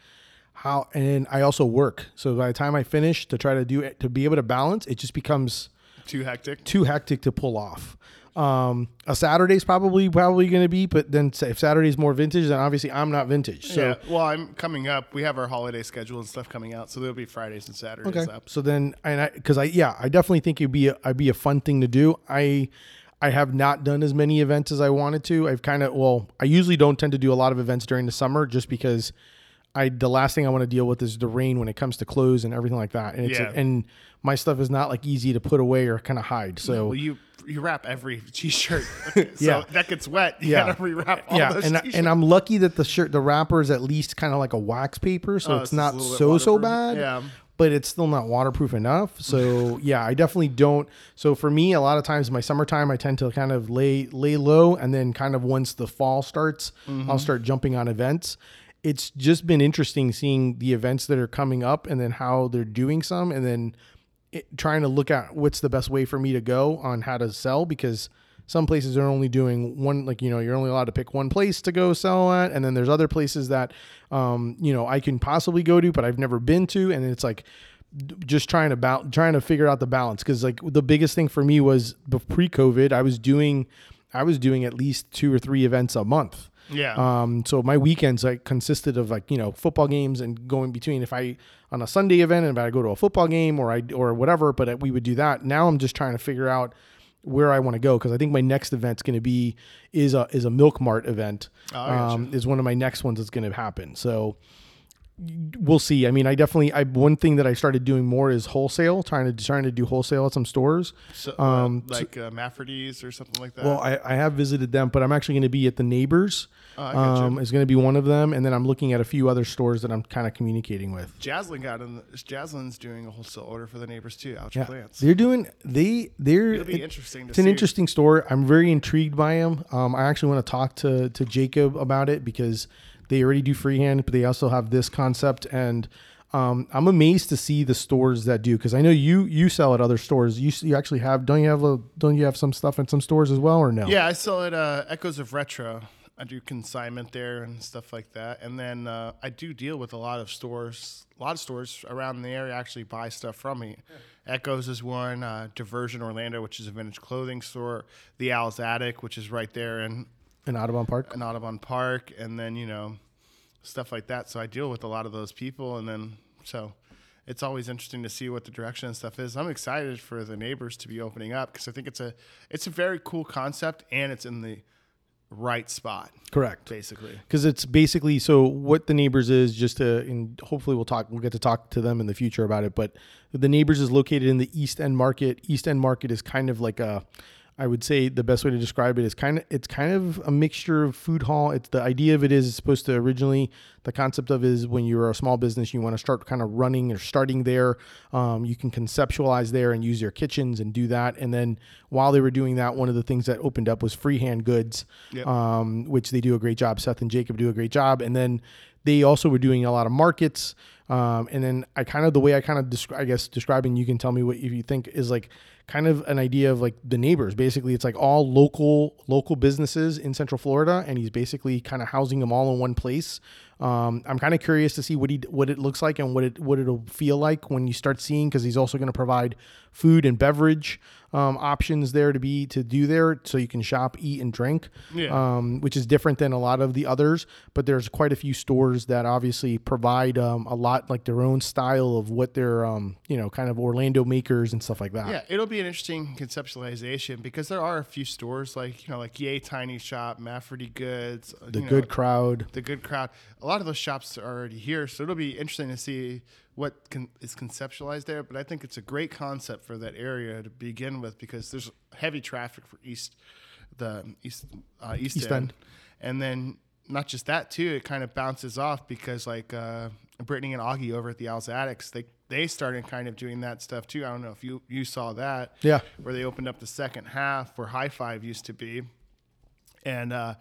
how, and I also work. So by the time I finish to try to do it, to be able to balance, it just becomes too hectic, too hectic to pull off. Um, a Saturday's probably probably going to be, but then if Saturday's more vintage, then obviously I'm not vintage. So yeah. Well, I'm coming up. We have our holiday schedule and stuff coming out, so there'll be Fridays and Saturdays okay. up. So then, and I because I yeah, I definitely think it'd be a, I'd be a fun thing to do. I I have not done as many events as I wanted to. I've kind of well, I usually don't tend to do a lot of events during the summer just because I the last thing I want to deal with is the rain when it comes to clothes and everything like that. And it's yeah. and my stuff is not like easy to put away or kind of hide. So yeah, well, you. You wrap every t-shirt, so yeah. that gets wet. You yeah. gotta rewrap all yeah. those and t-shirts. I, and I'm lucky that the shirt, the wrapper is at least kind of like a wax paper, so oh, it's not so so bad. Yeah. But it's still not waterproof enough. So yeah, I definitely don't. So for me, a lot of times in my summertime, I tend to kind of lay lay low, and then kind of once the fall starts, mm-hmm. I'll start jumping on events. It's just been interesting seeing the events that are coming up, and then how they're doing some, and then. It, trying to look at what's the best way for me to go on how to sell because some places are only doing one, like, you know, you're only allowed to pick one place to go sell at. And then there's other places that, um, you know, I can possibly go to, but I've never been to. And it's like just trying to ba- trying to figure out the balance. Cause like the biggest thing for me was pre COVID, I was doing, I was doing at least two or three events a month. Yeah. Um. So my weekends like consisted of like, you know, football games and going between if I on a Sunday event and if I go to a football game or I or whatever. But we would do that. Now I'm just trying to figure out where I want to go, because I think my next event's going to be is a is a Milk Mart event. Oh, I um, gotcha. Is one of my next ones that's going to happen. So we'll see. I mean, I definitely, I, one thing that I started doing more is wholesale, trying to, trying to do wholesale at some stores. So, um, uh, like, so, uh, Mafferty's or something like that. Well, I, I have visited them, but I'm actually going to be at the Neighbors. Oh, I gotcha. Um, is going to be one of them. And then I'm looking at a few other stores that I'm kind of communicating with. Jaslyn got in the, Jaslyn's doing a wholesale order for the Neighbors too. Out yeah, plants. They're doing, they, they're, It'll be it, interesting to it's see. An interesting store. I'm very intrigued by them. Um, I actually want to talk to, to Jacob about it, because they already do freehand, but they also have this concept. And um, I'm amazed to see the stores that do, because I know you you sell at other stores. You you actually have don't you have a, don't you have some stuff in some stores as well, or no? Yeah, I sell at uh, Echoes of Retro. I do consignment there and stuff like that. And then uh, I do deal with a lot of stores. A lot of stores around the area actually buy stuff from me. Yeah. Echoes is one. Uh, Diversion Orlando, which is a vintage clothing store. The Owl's Attic, which is right there in In Audubon Park? In Audubon Park, and then, you know, stuff like that. So I deal with a lot of those people, and then so it's always interesting to see what the direction and stuff is. I'm excited for the Neighbors to be opening up, because I think it's a it's a very cool concept, and it's in the right spot. Correct. Basically. Because it's basically, so what the Neighbors is, just to, and hopefully we'll talk, we'll get to talk to them in the future about it, but the Neighbors is located in the East End Market. East End Market is kind of like a, I would say the best way to describe it is kind of, it's kind of a mixture of food hall. It's the idea of it is supposed to originally, the concept of is when you're a small business, you want to start kind of running or starting there. Um, you can conceptualize there and use your kitchens and do that. And then while they were doing that, one of the things that opened up was freehand goods, yep. um, which they do a great job. Seth and Jacob do a great job. And then they also were doing a lot of markets. Um, and then I kind of, the way I kind of describe, I guess describing, you can tell me what if you think is like kind of an idea of like the Neighbors. Basically, it's like all local, local businesses in Central Florida. And he's basically kind of housing them all in one place. Um, I'm kind of curious to see what he, what it looks like and what it, what it'll feel like when you start seeing, cause he's also going to provide food and beverage, um, options there to be, to do there. So you can shop, eat and drink, yeah. um, which is different than a lot of the others, but there's quite a few stores that obviously provide, um, a lot, like their own style of what they're, um, you know, kind of Orlando makers and stuff like that. Yeah, it'll be an interesting conceptualization, because there are a few stores like, you know, like Yay Tiny Shop, Mafferty Goods, the Good Crowd, the Good Crowd. A lot of those shops are already here, so it'll be interesting to see what can, is conceptualized there. But I think it's a great concept for that area to begin with, because there's heavy traffic for East, the East, uh, East, East End. End, and then not just that too. It kind of bounces off, because like. Uh, Brittany and Augie over at the Owl's Attics, they they started kind of doing that stuff too. I don't know if you, you saw that. Yeah. Where they opened up the second half where High Five used to be, and uh,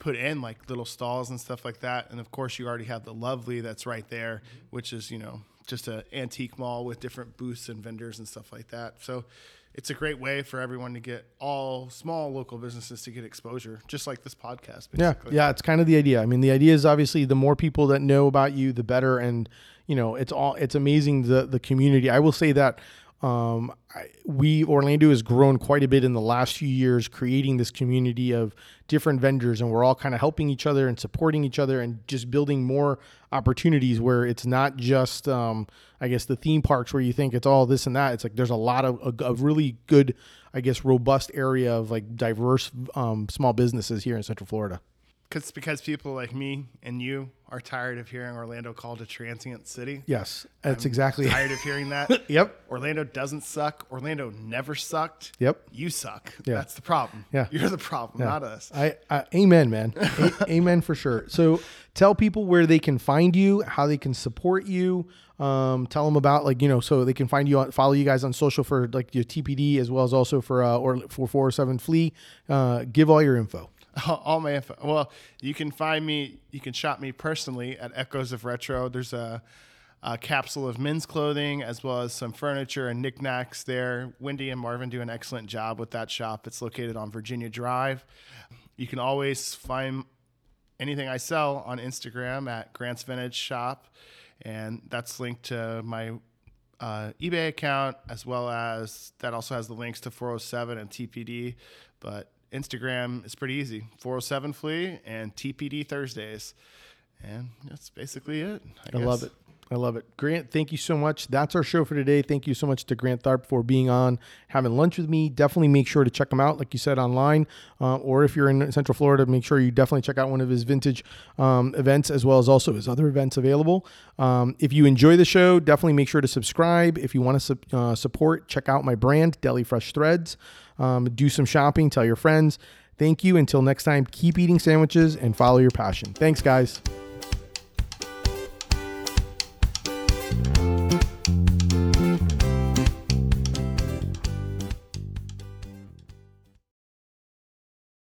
put in like little stalls and stuff like that. And of course, you already have the Lovely that's right there, which is, you know, just an antique mall with different booths and vendors and stuff like that. So it's a great way for everyone to get, all small local businesses to get exposure, just like this podcast. Basically. Yeah, yeah, it's kind of the idea. I mean, the idea is obviously the more people that know about you, the better. And you know, it's all it's amazing the the community. I will say that um, I, we Orlando has grown quite a bit in the last few years, creating this community of different vendors, and we're all kind of helping each other and supporting each other, and just building more opportunities where it's not just, um, I guess, the theme parks where you think it's all this and that. It's like there's a lot of a, a really good, I guess, robust area of like diverse um, small businesses here in Central Florida. Because because people like me and you are tired of hearing Orlando called a transient city. Yes, that's I'm exactly tired of hearing that. Yep. Orlando doesn't suck. Orlando never sucked. Yep. You suck. Yeah. That's the problem. Yeah. You're the problem, yeah. Not us. I, I amen, man. a- amen for sure. So tell people where they can find you, how they can support you. Um, tell them about like, you know, so they can find you on, follow you guys on social for like your T P D as well as also for uh, or for four oh seven Flea. Uh, give all your info. All my info. Well, you can find me, you can shop me personally at Echoes of Retro. There's a, a capsule of men's clothing as well as some furniture and knickknacks there. Wendy and Marvin do an excellent job with that shop. It's located on Virginia Drive. You can always find anything I sell on Instagram at Grant's Vintage Shop, and that's linked to my uh, eBay account, as well as that also has the links to four oh seven and T P D. But Instagram is pretty easy, four oh seven Flea and T P D Thursdays. And that's basically it. I, I love it. I love it. Grant, thank you so much. That's our show for today. Thank you so much to Grant Tharp for being on, having lunch with me. Definitely make sure to check him out, like you said, online. Uh, or if you're in Central Florida, make sure you definitely check out one of his vintage um, events, as well as also his other events available. Um, if you enjoy the show, definitely make sure to subscribe. If you want to su- uh, support, check out my brand, Deli Fresh Threads. Um, do some shopping. Tell your friends. Thank you. Until next time, keep eating sandwiches and follow your passion. Thanks, guys.